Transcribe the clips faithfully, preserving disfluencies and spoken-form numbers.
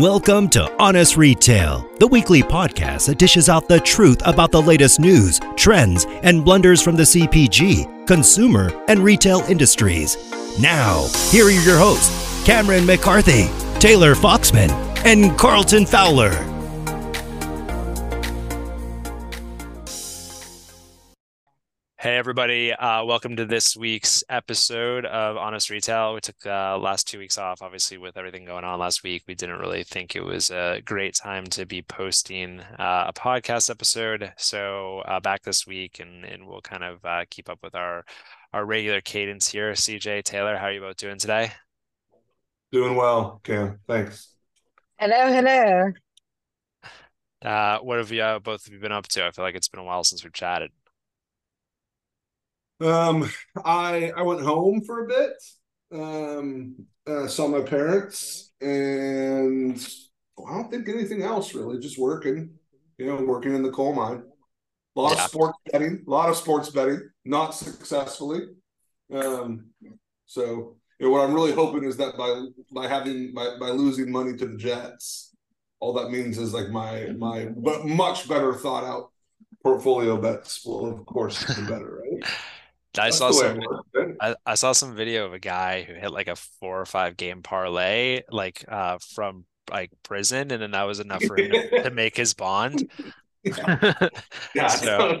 Welcome to Honest Retail, the weekly podcast that dishes out the truth about the latest news, trends, and blunders from the C P G, consumer, and retail industries. Now, here are your hosts, Cameron McCarthy, Taylor Foxman, and Carlton Fowler. Hey everybody, uh, welcome to this week's episode of Honest Retail. We took the uh, last two weeks off, obviously, with everything going on last week. We didn't really think it was a great time to be posting uh, a podcast episode. So uh, back this week, and, and we'll kind of uh, keep up with our, our regular cadence here. C J, Taylor, how are you both doing today? Doing well, Cam. Thanks. Hello, hello. Uh, what have you uh, both of you been up to? I feel like it's been a while since we've chatted. Um, I I went home for a bit, um, uh, saw my parents, and well, I don't think anything else really, just working, you know, working in the coal mine. A lot yeah. of sports betting, a lot of sports betting, not successfully. Um, so you know, what I'm really hoping is that by by having by, by losing money to the Jets, all that means is like my my but much better thought out portfolio bets will of course be better, right? I saw some. I, I saw some video of a guy who hit like a four or five game parlay, like uh, from like prison, and then that was enough for him to, to make his bond. Yeah. Yeah. so,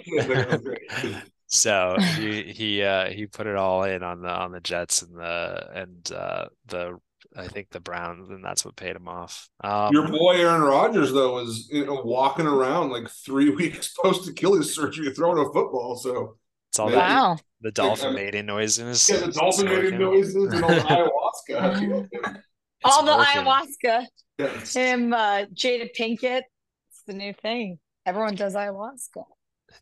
so he he uh, he put it all in on the on the Jets and the and uh, the I think the Browns, and that's what paid him off. Um, Your boy Aaron Rodgers though was you know walking around like three weeks post Achilles surgery, throwing a football. So it's all maybe. Wow. The dolphin yeah. mating noises. Yeah, the dolphin mating noises and all the ayahuasca. all the working. ayahuasca. Him, uh, Jada Pinkett. It's the new thing. Everyone does ayahuasca.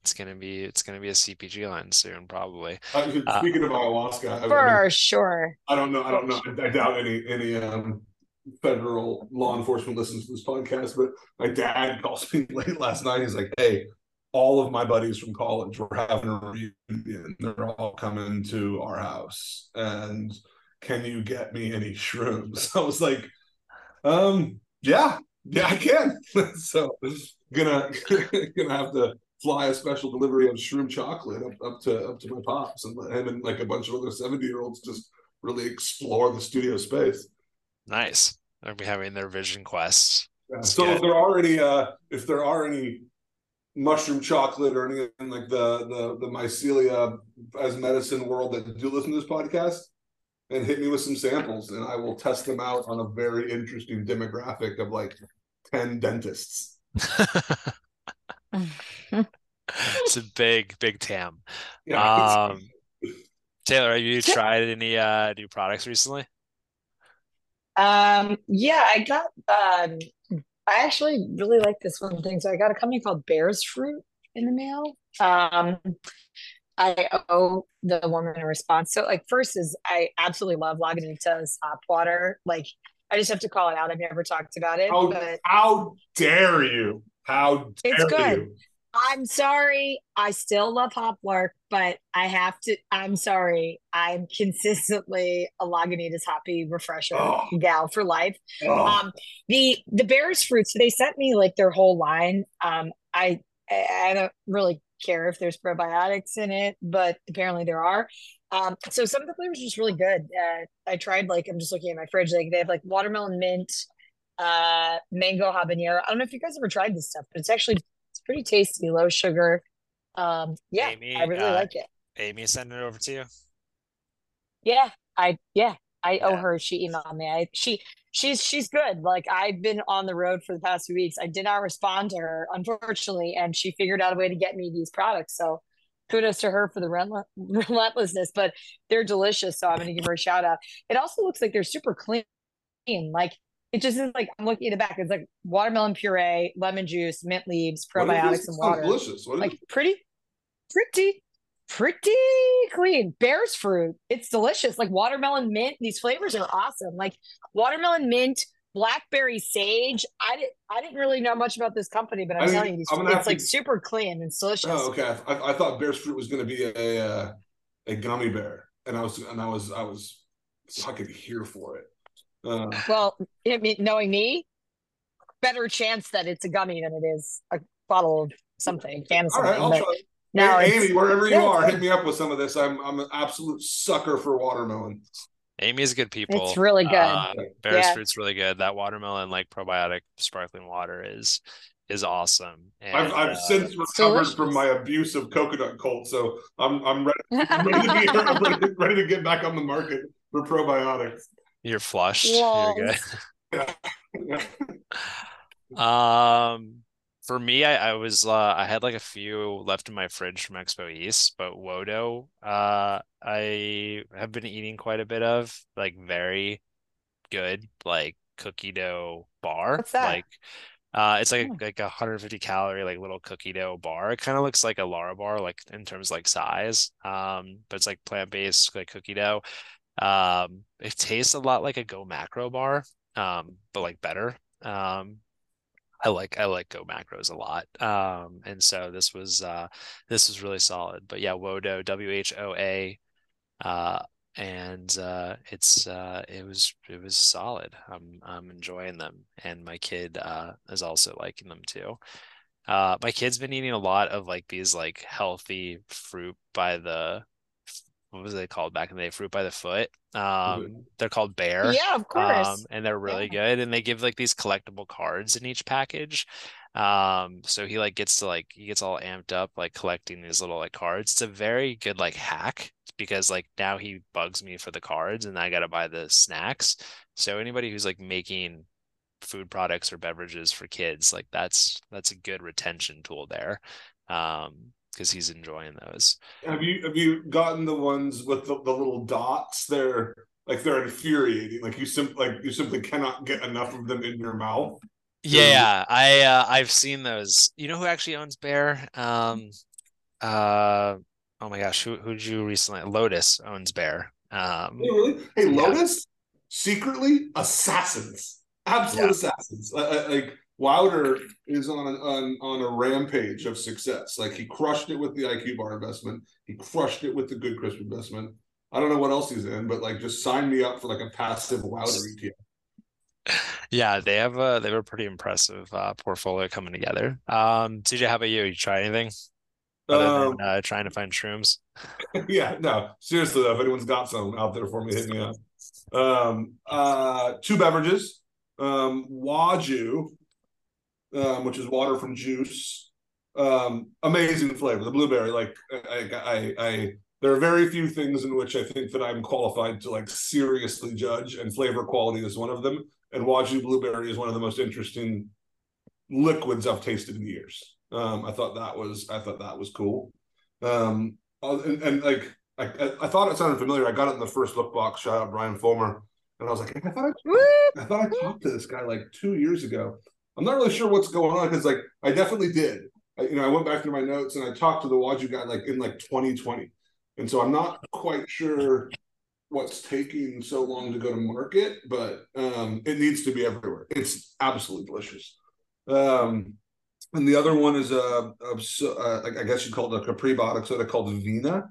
It's gonna be. It's gonna be a C P G line soon, probably. Uh, speaking uh, of ayahuasca, for I mean, sure. I don't know. I don't know. I doubt any any um, federal law enforcement listens to this podcast. But my dad calls me late last night. He's like, "Hey, all of my buddies from college were having a reunion. They're all coming to our house. And can you get me any shrooms?" I was like, um, yeah, yeah, I can. So gonna gonna have to fly a special delivery of shroom chocolate up, up to up to my pops and let him and like a bunch of other seventy-year-olds just really explore the studio space. Nice. They'll be having their vision quests. Yeah. So good. if there are any uh, if there are any mushroom chocolate or anything like the, the the mycelia as medicine world that do listen to this podcast, and hit me with some samples and I will test them out on a very interesting demographic of like ten dentists. It's a big big T A M. Yeah, um, Taylor, have you tried any uh, new products recently? Um, yeah, I got. Um... I actually really like this one thing. So I got a company called Bear's Fruit in the mail. Um, I owe the woman a response. So like first is I absolutely love Lagunitas hop water. Like I just have to call it out. I've never talked about it. How, but how dare you? How dare it's good. you? I'm sorry. I still love Hoplark, but I have to, I'm sorry. I'm consistently a Lagunitas hoppy refresher oh. gal for life. Oh. Um, the, the Bear's Fruit, so they sent me like their whole line. Um, I, I, I don't really care if there's probiotics in it, but apparently there are. Um, so some of the flavors are just really good. Uh, I tried, like, I'm just looking at my fridge. Like they have like watermelon mint, uh, mango habanero. I don't know if you guys ever tried this stuff, but it's actually pretty tasty, low sugar. Um, yeah, Amy, I really uh, like it. Amy sent it over to you. Yeah, I yeah I yeah. owe her. She emailed me. I she she's she's good. Like I've been on the road for the past few weeks. I did not respond to her, unfortunately, and she figured out a way to get me these products. So kudos to her for the rel- relentlessness. But they're delicious, so I'm going to give her a shout out. It also looks like they're super clean. Like. It just is like, I'm looking at the back. It's like watermelon puree, lemon juice, mint leaves, probiotics, and water. Delicious. What like it? pretty, pretty, pretty clean. Bear's Fruit. It's delicious. Like watermelon mint. These flavors are awesome. Like watermelon mint, blackberry sage. I didn't, I didn't really know much about this company, but I'm I mean, telling you, these, it's to... like super clean and delicious. Oh, okay. I, I thought Bear's Fruit was going to be a, a a gummy bear, and I was and I was I was fucking here for it. Uh, well, I mean, knowing me, better chance that it's a gummy than it is a bottle of something, can of something. All right, I'll try. No, hey, Amy, wherever you are, hit me up with some of this. I'm I'm an absolute sucker for watermelon. Amy's good people. It's really good. Uh, Bear's yeah. Fruit's really good. That watermelon, like probiotic sparkling water, is is awesome. And, I've, I've uh, since recovered from my abuse of coconut cult, so I'm I'm ready, I'm ready to be here. I'm ready, ready to get back on the market for probiotics. You're flushed. Yes. You're good. Yeah. Yeah. Um. For me, I, I was uh, I had like a few left in my fridge from Expo East, but Wodo, uh, I have been eating quite a bit of, like very good, like cookie dough bar. What's that? Like, uh, it's like oh. like a one hundred fifty calorie like little cookie dough bar. It kind of looks like a Lara bar, like in terms of, like size, um, but it's like plant based like cookie dough. Um, it tastes a lot like a Go Macro bar, um, but like better. Um, I like I like Go Macros a lot, um, and so this was uh, this was really solid. But yeah, Wodo, W H O A, uh, and uh, it's uh, it was it was solid. I'm I'm enjoying them, and my kid uh, is also liking them too. Uh, my kid's been eating a lot of like these like healthy fruit by the what was they called back in the day? Fruit by the Foot. Um, they're called Bear. Yeah, of course. Um, and they're really yeah. good. And they give like these collectible cards in each package. Um, so he like gets to like, he gets all amped up, like collecting these little like cards. It's a very good like hack because like now he bugs me for the cards and I got to buy the snacks. So anybody who's like making food products or beverages for kids, like that's, that's a good retention tool there. Um, because he's enjoying those. Have you have you gotten the ones with the, the little dots? They're like they're infuriating. Like you simply like you simply cannot get enough of them in your mouth. Yeah, so, I uh, I've seen those. You know who actually owns Bear? Um, uh, oh my gosh, who who'd you recently? Lotus owns Bear. Um, hey, really? Hey, Lotus, yeah. Secretly assassins, absolute yeah. assassins. Uh, like. Wouter is on, a, on on a rampage of success. Like he crushed it with the I Q Bar investment. He crushed it with the Good Crisp investment. I don't know what else he's in, but like just sign me up for like a passive Wouter E T F. Yeah, they have a they have a pretty impressive uh, portfolio coming together. Um, C J, how about you? You try anything other um, than uh, trying to find shrooms? Yeah, no, seriously though, if anyone's got some out there for me, hit me up. Um, uh, two beverages, um, Waju. Um, which is water from juice. Um, amazing flavor, the blueberry. Like I, I, I, there are very few things in which I think that I'm qualified to like seriously judge, and flavor quality is one of them. And Waju blueberry is one of the most interesting liquids I've tasted in years. Um, I thought that was, I thought that was cool. Um, and, and like I, I thought it sounded familiar. I got it in the first look box. Shout out Brian Fulmer. And I was like, I thought I, I thought I talked to this guy like two years ago. I'm not really sure what's going on because, like, I definitely did. I, you know, I went back through my notes and I talked to the Waju guy like in like twenty twenty, and so I'm not quite sure what's taking so long to go to market, but um, it needs to be everywhere. It's absolutely delicious. Um, and the other one is a, a, a I guess you call it a prebiotic soda called Vina.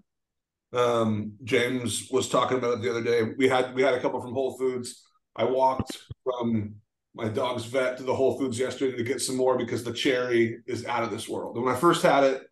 Um, James was talking about it the other day. We had we had a couple from Whole Foods. I walked from my dog's vet to the Whole Foods yesterday to get some more because the cherry is out of this world. And when I first had it,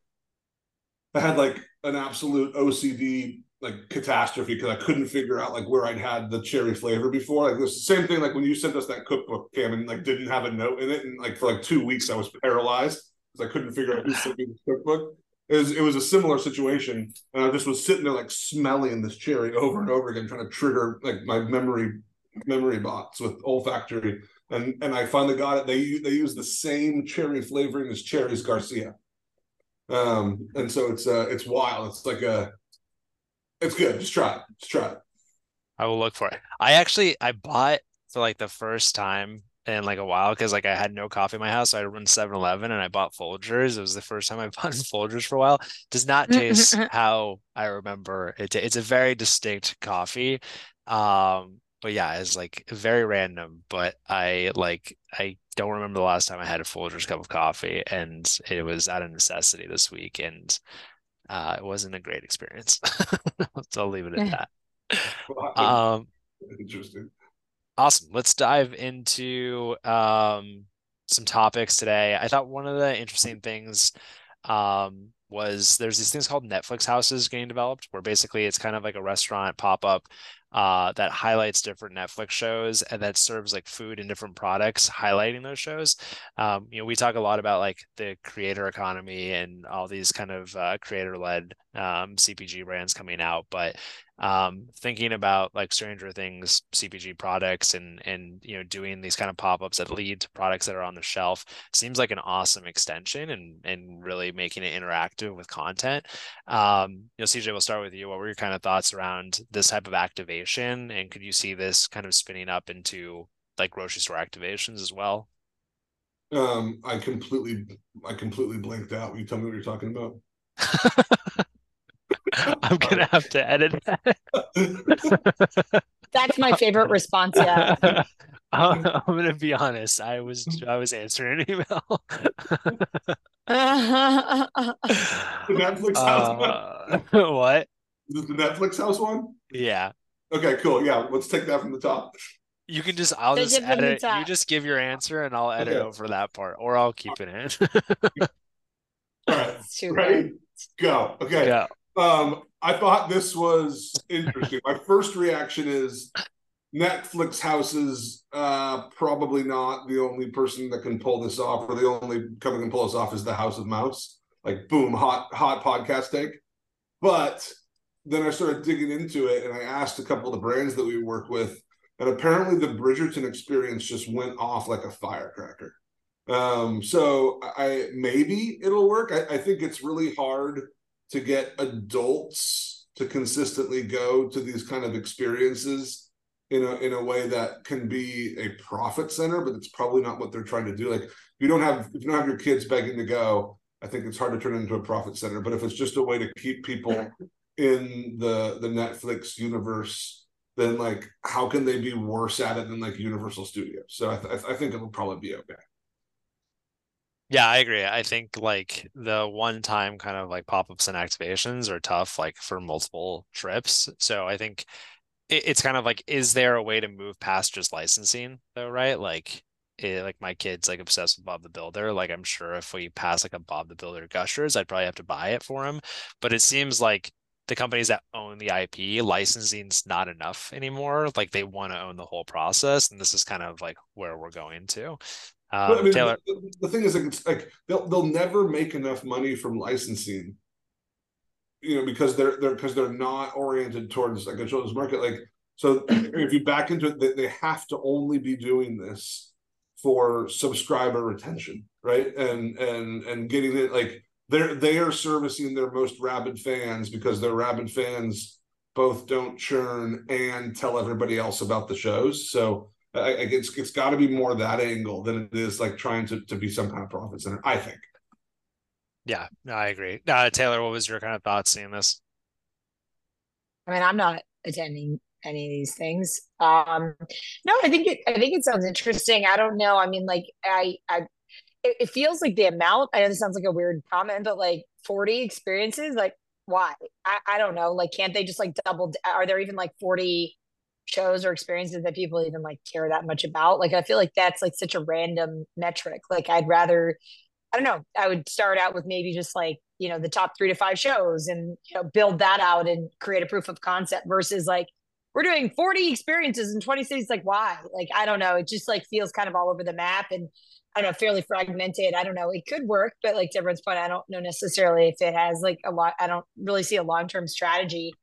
I had like an absolute O C D like catastrophe because I couldn't figure out like where I'd had the cherry flavor before. Like it was the same thing like when you sent us that cookbook, Cam, and like didn't have a note in it, and like for like two weeks I was paralyzed because I couldn't figure out who sent me the cookbook. It was, it was a similar situation, and I just was sitting there like smelling this cherry over and over again, trying to trigger like my memory memory bots with olfactory. And and I finally got it. They they use the same cherry flavoring as Cherries Garcia, um, and so it's uh it's wild. It's like a, it's good. Just try it. Just try it. I will look for it. I actually I bought for like the first time in like a while because like I had no coffee in my house. So I run seven eleven and I bought Folgers. It was the first time I bought Folgers for a while. Does not taste how I remember it. It's a very distinct coffee. Um, But yeah, it's like very random, but I like, I don't remember the last time I had a Folgers cup of coffee, and it was out of necessity this week, and uh, it wasn't a great experience. So I'll leave it at that. Well, um, interesting. Awesome. Let's dive into um, some topics today. I thought one of the interesting things um, was there's these things called Netflix houses getting developed, where basically it's kind of like a restaurant pop-up uh, that highlights different Netflix shows and that serves like food and different products highlighting those shows. Um, you know, we talk a lot about like the creator economy and all these kind of uh, creator-led um, C P G brands coming out, but um thinking about like Stranger Things C P G products and and you know doing these kind of pop-ups that lead to products that are on the shelf seems like an awesome extension and and really making it interactive with content. Um you know, C J, we'll start with you. What were your kind of thoughts around this type of activation, and could you see this kind of spinning up into like grocery store activations as well? um I completely I completely blanked out. Will you tell me what you're talking about? I'm gonna have to edit that. That's my favorite response. Yeah, I'm, I'm gonna be honest. I was I was answering an email. The Netflix house uh, one. What? The Netflix house one. Yeah. Okay. Cool. Yeah. Let's take that from the top. You can just I'll They'll just edit. You just give your answer, and I'll edit okay. over that part, or I'll keep it in. All right. Ready? Go. Okay. Yeah. Um, I thought this was interesting. My first reaction is Netflix houses, uh, probably not the only person that can pull this off, or the only company that can pull this off is the House of Mouse. Like, boom, hot, hot podcast take. But then I started digging into it, and I asked a couple of the brands that we work with, and apparently the Bridgerton experience just went off like a firecracker. Um, so I maybe it'll work. I, I think it's really hard to get adults to consistently go to these kind of experiences in a, in a way that can be a profit center, but it's probably not what they're trying to do. Like, if you don't have if you don't have your kids begging to go, I think it's hard to turn it into a profit center. But if it's just a way to keep people in the the Netflix universe, then like how can they be worse at it than like Universal Studios? So I, th- I think it'll probably be okay. Yeah, I agree. I think like the one-time kind of like pop-ups and activations are tough, like for multiple trips. So I think it, it's kind of like, is there a way to move past just licensing though, right? Like, it, like my kid's like obsessed with Bob the Builder. Like, I'm sure if we pass like a Bob the Builder Gushers, I'd probably have to buy it for him. But it seems like the companies that own the I P, licensing's not enough anymore. Like, they want to own the whole process, and this is kind of like where we're going to. Um, but, I mean, Taylor. The, the thing is, like, it's like they'll they'll never make enough money from licensing, you know, because they're they're because they're not oriented towards like a children's market. Like, so if you back into it, they, they have to only be doing this for subscriber retention, right? And and and getting it like they're they are servicing their most rabid fans, because their rabid fans both don't churn and tell everybody else about the shows. So I, it's it's got to be more that angle than it is like trying to, to be some kind of profit center, I think. Yeah, no, I agree. Uh, Taylor, what was your kind of thoughts seeing this? I mean, I'm not attending any of these things. Um, no, I think it I think it sounds interesting. I don't know. I mean, like I I it, it feels like the amount. I know this sounds like a weird comment, but like forty experiences, like why? I, I don't know. Like, can't they just like double? Are there even like forty shows or experiences that people even like care that much about? Like, I feel like that's like such a random metric. Like, I'd rather, I don't know, I would start out with maybe just like, you know, the top three to five shows, and you know, build that out and create a proof of concept, versus like, we're doing forty experiences in twenty cities. Like, why? Like, I don't know. It just like feels kind of all over the map, and I don't know, fairly fragmented. I don't know. It could work, but like to everyone's point, I don't know necessarily if it has like a lot. I don't really see a long-term strategy.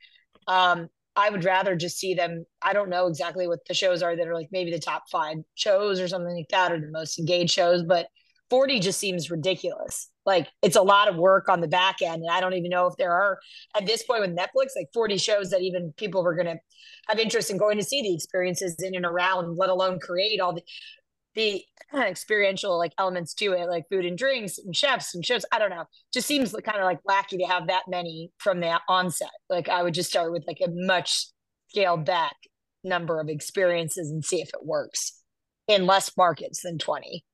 Um, I would rather just see them. I don't know exactly what the shows are that are like maybe the top five shows or something like that, or the most engaged shows, but forty just seems ridiculous. Like, it's a lot of work on the back end. And I don't even know if there are at this point with Netflix, like forty shows that even people were going to have interest in going to see the experiences in and around, let alone create all the, the experiential like elements to it, like food and drinks and chefs and shows. I don't know. Just seems kind of like wacky to have that many from the onset. Like, I would just start with like a much scaled back number of experiences and see if it works in less markets than twenty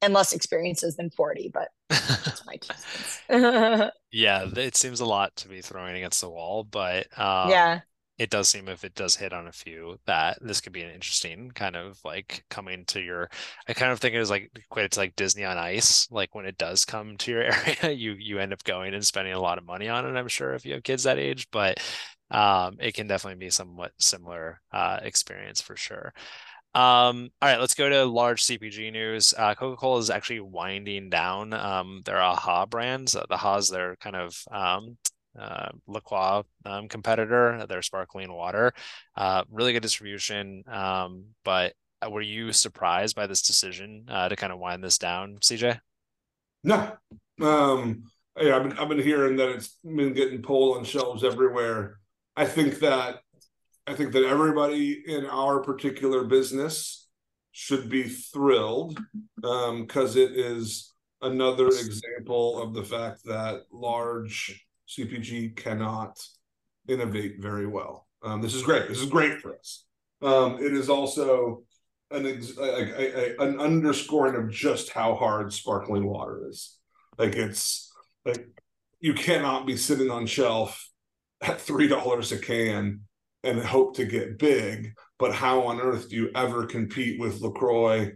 and less experiences than forty, but that's my two cents. Yeah. It seems a lot to be throwing against the wall, but um, yeah. it does seem, if it does hit on a few, that this could be an interesting kind of like coming to your, I kind of think it was like equated to like Disney on Ice. Like when it does come to your area, you, you end up going and spending a lot of money on it, I'm sure, if you have kids that age, but um, it can definitely be somewhat similar uh, experience for sure. Um, all right, let's go to large C P G news. Uh, Coca-Cola is actually winding down um, their Aha brands. The Aha's their kind of um, uh, LaCroix um, competitor, their sparkling water. Uh, really good distribution, um, but were you surprised by this decision uh, to kind of wind this down, C J? No. Um, yeah, I've been, I've been hearing that it's been getting pulled on shelves everywhere. I think that I think that everybody in our particular business should be thrilled because um, it is another example of the fact that large C P G cannot innovate very well. Um, this is great. This is great for us. Um, it is also an, ex- a, a, a, an underscoring of just how hard sparkling water is. Like it's like you cannot be sitting on shelf at three dollars a can and hope to get big, but how on earth do you ever compete with LaCroix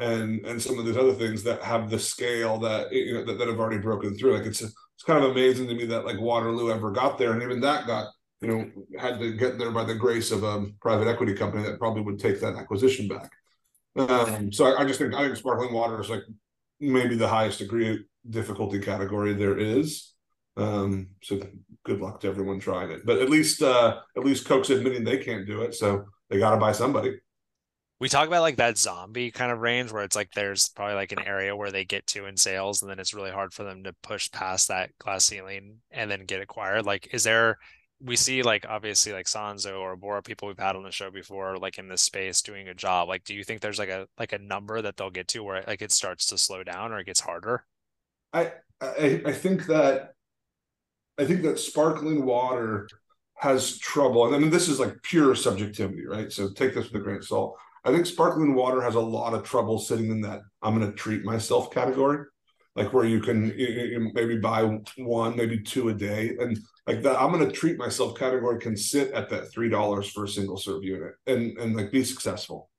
and and some of these other things that have the scale that you know that, that have already broken through? Like it's it's kind of amazing to me that like Waterloo ever got there, and even that got you know had to get there by the grace of a private equity company that probably would take that acquisition back. Um, so I, I just think I think sparkling water is like maybe the highest degree of difficulty category there is. Um, so good luck to everyone trying it, but at least, uh, at least Coke's admitting they can't do it. So they got to buy somebody. We talk about like that zombie kind of range where it's like, there's probably like an area where they get to in sales and then it's really hard for them to push past that glass ceiling and then get acquired. Like, is there, we see like, obviously like Sanzo or Bora, people we've had on the show before, like in this space doing a job. Like, do you think there's like a, like a number that they'll get to where like it starts to slow down or it gets harder? I, I, I think that, I think that sparkling water has trouble. And I mean, this is like pure subjectivity, right? So take this with a grain of salt. I think sparkling water has a lot of trouble sitting in that I'm going to treat myself category, like where you can you, you maybe buy one, maybe two a day. And like that I'm going to treat myself category can sit at that three dollars for a single serve unit and, and like be successful.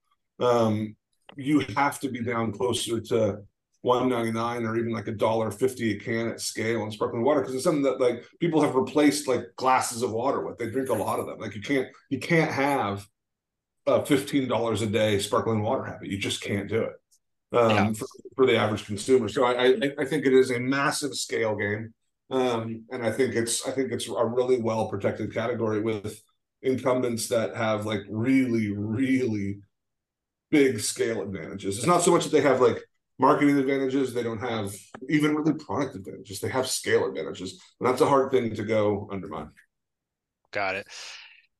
Um, you have to be down closer to one ninety-nine or even like a dollar fifty a can at scale on sparkling water because it's something that like people have replaced like glasses of water with. They drink a lot of them. Like you can't you can't have a fifteen dollars a day sparkling water habit. You just can't do it um, yeah. for, for the average consumer. So I, I I think it is a massive scale game, um, and I think it's I think it's a really well protected category with incumbents that have like really really big scale advantages. It's not so much that they have like marketing advantages, they don't have even really product advantages, they have scale advantages, and that's a hard thing to go undermine. Got it.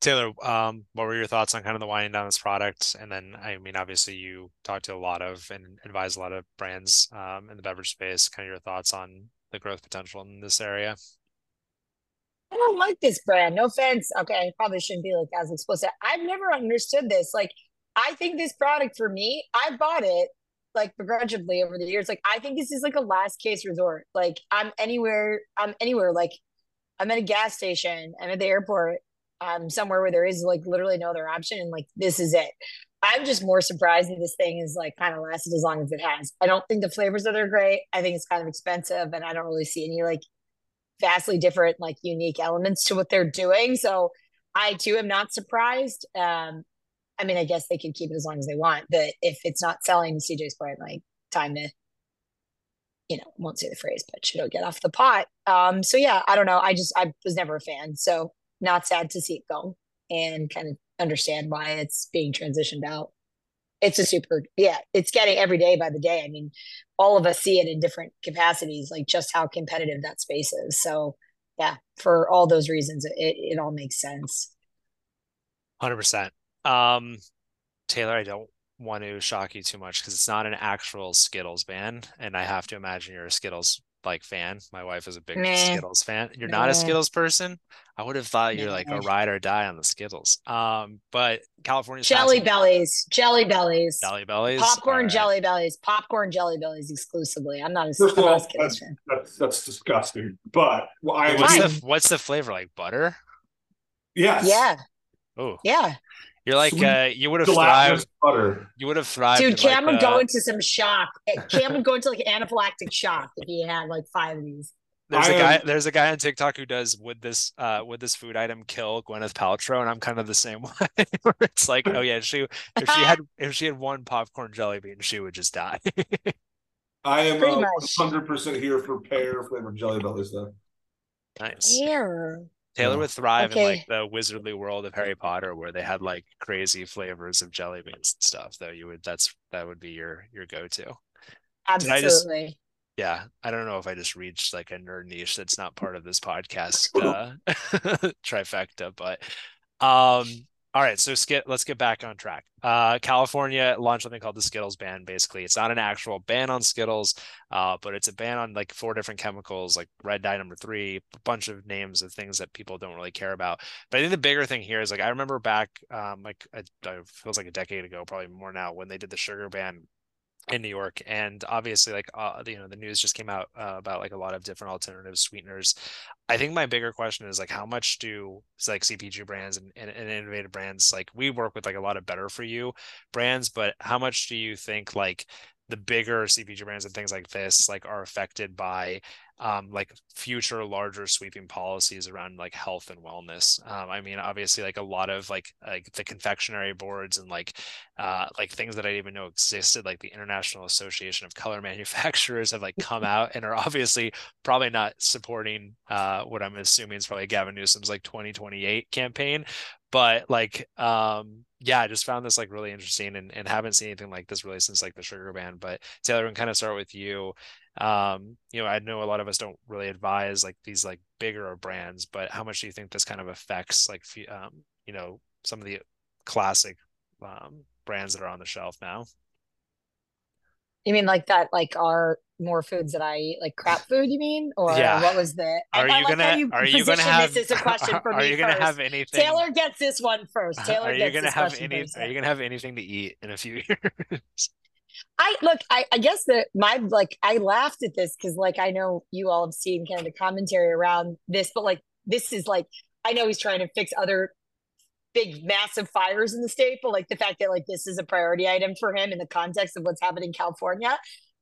Taylor, um, what were your thoughts on kind of the winding down this product? And then, I mean, obviously you talked to a lot of and advise a lot of brands um, in the beverage space, kind of your thoughts on the growth potential in this area. I don't like this brand, no offense. Okay, I probably shouldn't be like as explicit. I've never understood this. Like, I think this product for me, I bought it like begrudgingly over the years. Like, I think this is like a last case resort. Like I'm anywhere, I'm anywhere. Like I'm at a gas station, I'm at the airport, I'm somewhere where there is like literally no other option. And like, this is it. I'm just more surprised that this thing is like kind of lasted as long as it has. I don't think the flavors are great. I think it's kind of expensive and I don't really see any like vastly different, like unique elements to what they're doing. So I too am not surprised. Um, I mean, I guess they can keep it as long as they want, but if it's not selling, C J's point, like time to, you know, won't say the phrase, but you know, get off the pot. Um, so yeah, I don't know. I just, I was never a fan. So not sad to see it go and kind of understand why it's being transitioned out. It's a super, yeah, it's getting every day by the day. I mean, all of us see it in different capacities, like just how competitive that space is. So yeah, for all those reasons, it, it all makes sense. one hundred percent. Um, Taylor, I don't want to shock you too much because it's not an actual Skittles ban, and I have to imagine you're a Skittles like fan. My wife is a big nah. Skittles fan. You're nah. not a Skittles person. I would have thought nah. you're like a ride or die on the Skittles. Um, but California jelly passing- bellies, jelly bellies, jelly bellies, popcorn right. jelly bellies, popcorn jelly bellies exclusively. I'm not a, First I'm all, not a Skittles that's, fan. That's, that's disgusting. But well, I what's, the, what's the flavor like? Butter? Yes. Yeah. Oh yeah, you're like uh, you would have thrived. Butter. You would have thrived, dude. Cam like, would uh... go into some shock. Cam would go into like anaphylactic shock if he had like five of these. There's I a guy. Am... There's a guy on TikTok who does would this uh, would this food item kill Gwyneth Paltrow, and I'm kind of the same way. Where it's like, oh yeah, she if she had if she had one popcorn jelly bean, she would just die. I am one hundred percent here for pear flavored Jelly Bellies, though. Nice. Pear. Taylor would thrive okay. in like the wizardly world of Harry Potter, where they had like crazy flavors of jelly beans and stuff. Though you would that's that would be your your go to. Absolutely. I just, yeah, I don't know if I just reached like a nerd niche that's not part of this podcast uh, trifecta, but um, all right. So skit. Let's get back on track. Uh, California launched something called the Skittles ban. Basically, it's not an actual ban on Skittles, uh, but it's a ban on like four different chemicals, like red dye number three, a bunch of names of things that people don't really care about. But I think the bigger thing here is like I remember back, um, like a, it feels like a decade ago, probably more now, when they did the sugar ban in New York, and obviously like uh, you know the news just came out uh, about like a lot of different alternative sweeteners. I think my bigger question is like how much do like C P G brands and, and, and innovative brands, like we work with like a lot of better for you brands, but how much do you think like the bigger C P G brands and things like this like are affected by um like future larger sweeping policies around like health and wellness? um I mean obviously like a lot of like like the confectionery boards and like uh like things that I didn't even know existed, like the International Association of Color Manufacturers, have like come out and are obviously probably not supporting uh what I'm assuming is probably Gavin Newsom's like twenty twenty-eight campaign. But like um yeah, I just found this like really interesting and, and haven't seen anything like this really since like the sugar ban. But Taylor, we can kind of start with you. Um, you know, I know a lot of us don't really advise like these like bigger brands, but how much do you think this kind of affects like, um, you know, some of the classic um, brands that are on the shelf now? You mean like that, like our more foods that I eat, like crap food, you mean? Or yeah. What was the are I, you I like gonna, how you are you gonna have this is a question are, for are me you gonna first. Have anything? Taylor gets this one first. Taylor are you gets gonna this have question any, first. Are you gonna have anything to eat in a few years? I look, I, I guess that my like I laughed at this because like I know you all have seen kind of the commentary around this, but like this is like I know he's trying to fix other big massive fires in the state, but like the fact that like this is a priority item for him in the context of what's happening in California,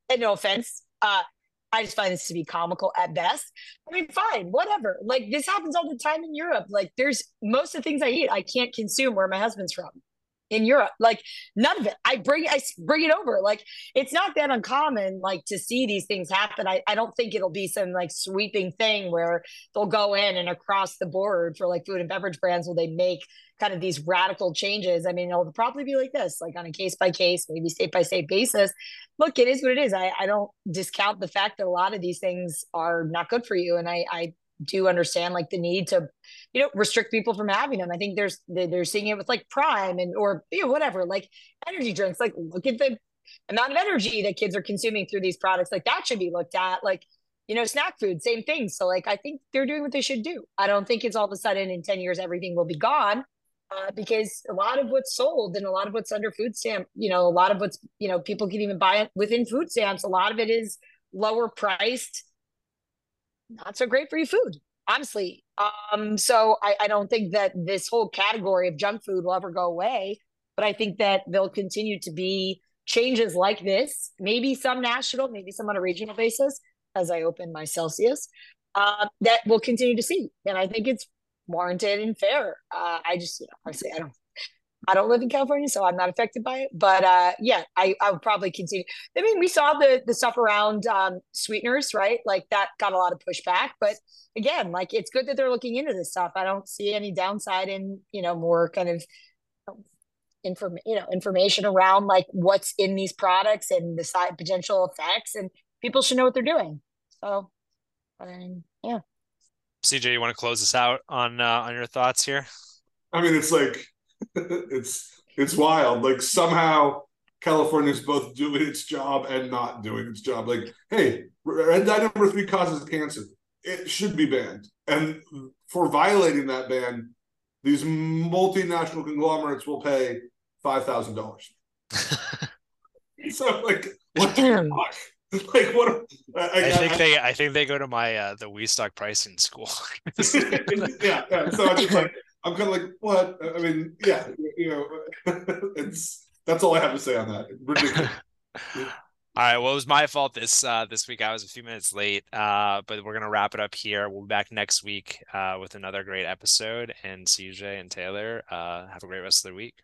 and no offense, uh I just find this to be comical at best. I mean, fine, whatever, like this happens all the time in Europe. Like there's most of the things I eat I can't consume where my husband's from in Europe, like none of it. I bring I bring it over. Like it's not that uncommon like to see these things happen. I, I don't think it'll be some like sweeping thing where they'll go in and across the board for like food and beverage brands will they make kind of these radical changes. I mean, it'll probably be like this, like on a case by case, maybe state by state basis. Look, it is what it is. I, I don't discount the fact that a lot of these things are not good for you. And I, I do understand like the need to, you know, restrict people from having them. I think there's they're seeing it with like Prime and or you know whatever, like energy drinks. Like look at the amount of energy that kids are consuming through these products. Like that should be looked at. Like, you know, snack food, same thing. So like I think they're doing what they should do. I don't think it's all of a sudden in ten years everything will be gone, uh, because a lot of what's sold and a lot of what's under food stamp, you know, a lot of what's, you know, people can even buy it within food stamps. A lot of it is lower priced, not so great for your food, honestly. Um, so I, I don't think that this whole category of junk food will ever go away, but I think that there'll continue to be changes like this, maybe some national, maybe some on a regional basis, as I open my Celsius, uh, that we'll continue to see. And I think it's warranted and fair. Uh, I just, you know, honestly, I don't, I don't live in California, so I'm not affected by it. But uh, yeah, I, I would probably continue. I mean, we saw the the stuff around um, sweeteners, right? Like that got a lot of pushback. But again, like it's good that they're looking into this stuff. I don't see any downside in, you know, more kind of inform you know information around like what's in these products and the side potential effects, and people should know what they're doing. So, um, yeah. C J, you want to close us out on uh, on your thoughts here? I mean, it's like. it's it's wild, like somehow California's both doing its job and not doing its job. Like, hey, red dye number three causes cancer, it should be banned, and for violating that ban these multinational conglomerates will pay five thousand dollars. So like what the fuck? Like what? I, I, I think I, they I think they go to my uh the Westock pricing school. yeah, yeah so it's just like I'm kind of like, what? I mean, yeah, you know, it's that's all I have to say on that. Ridiculous. All right. Well, it was my fault this uh, this week. I was a few minutes late, uh, but we're going to wrap it up here. We'll be back next week uh, with another great episode. And C J and Taylor, uh, have a great rest of the week.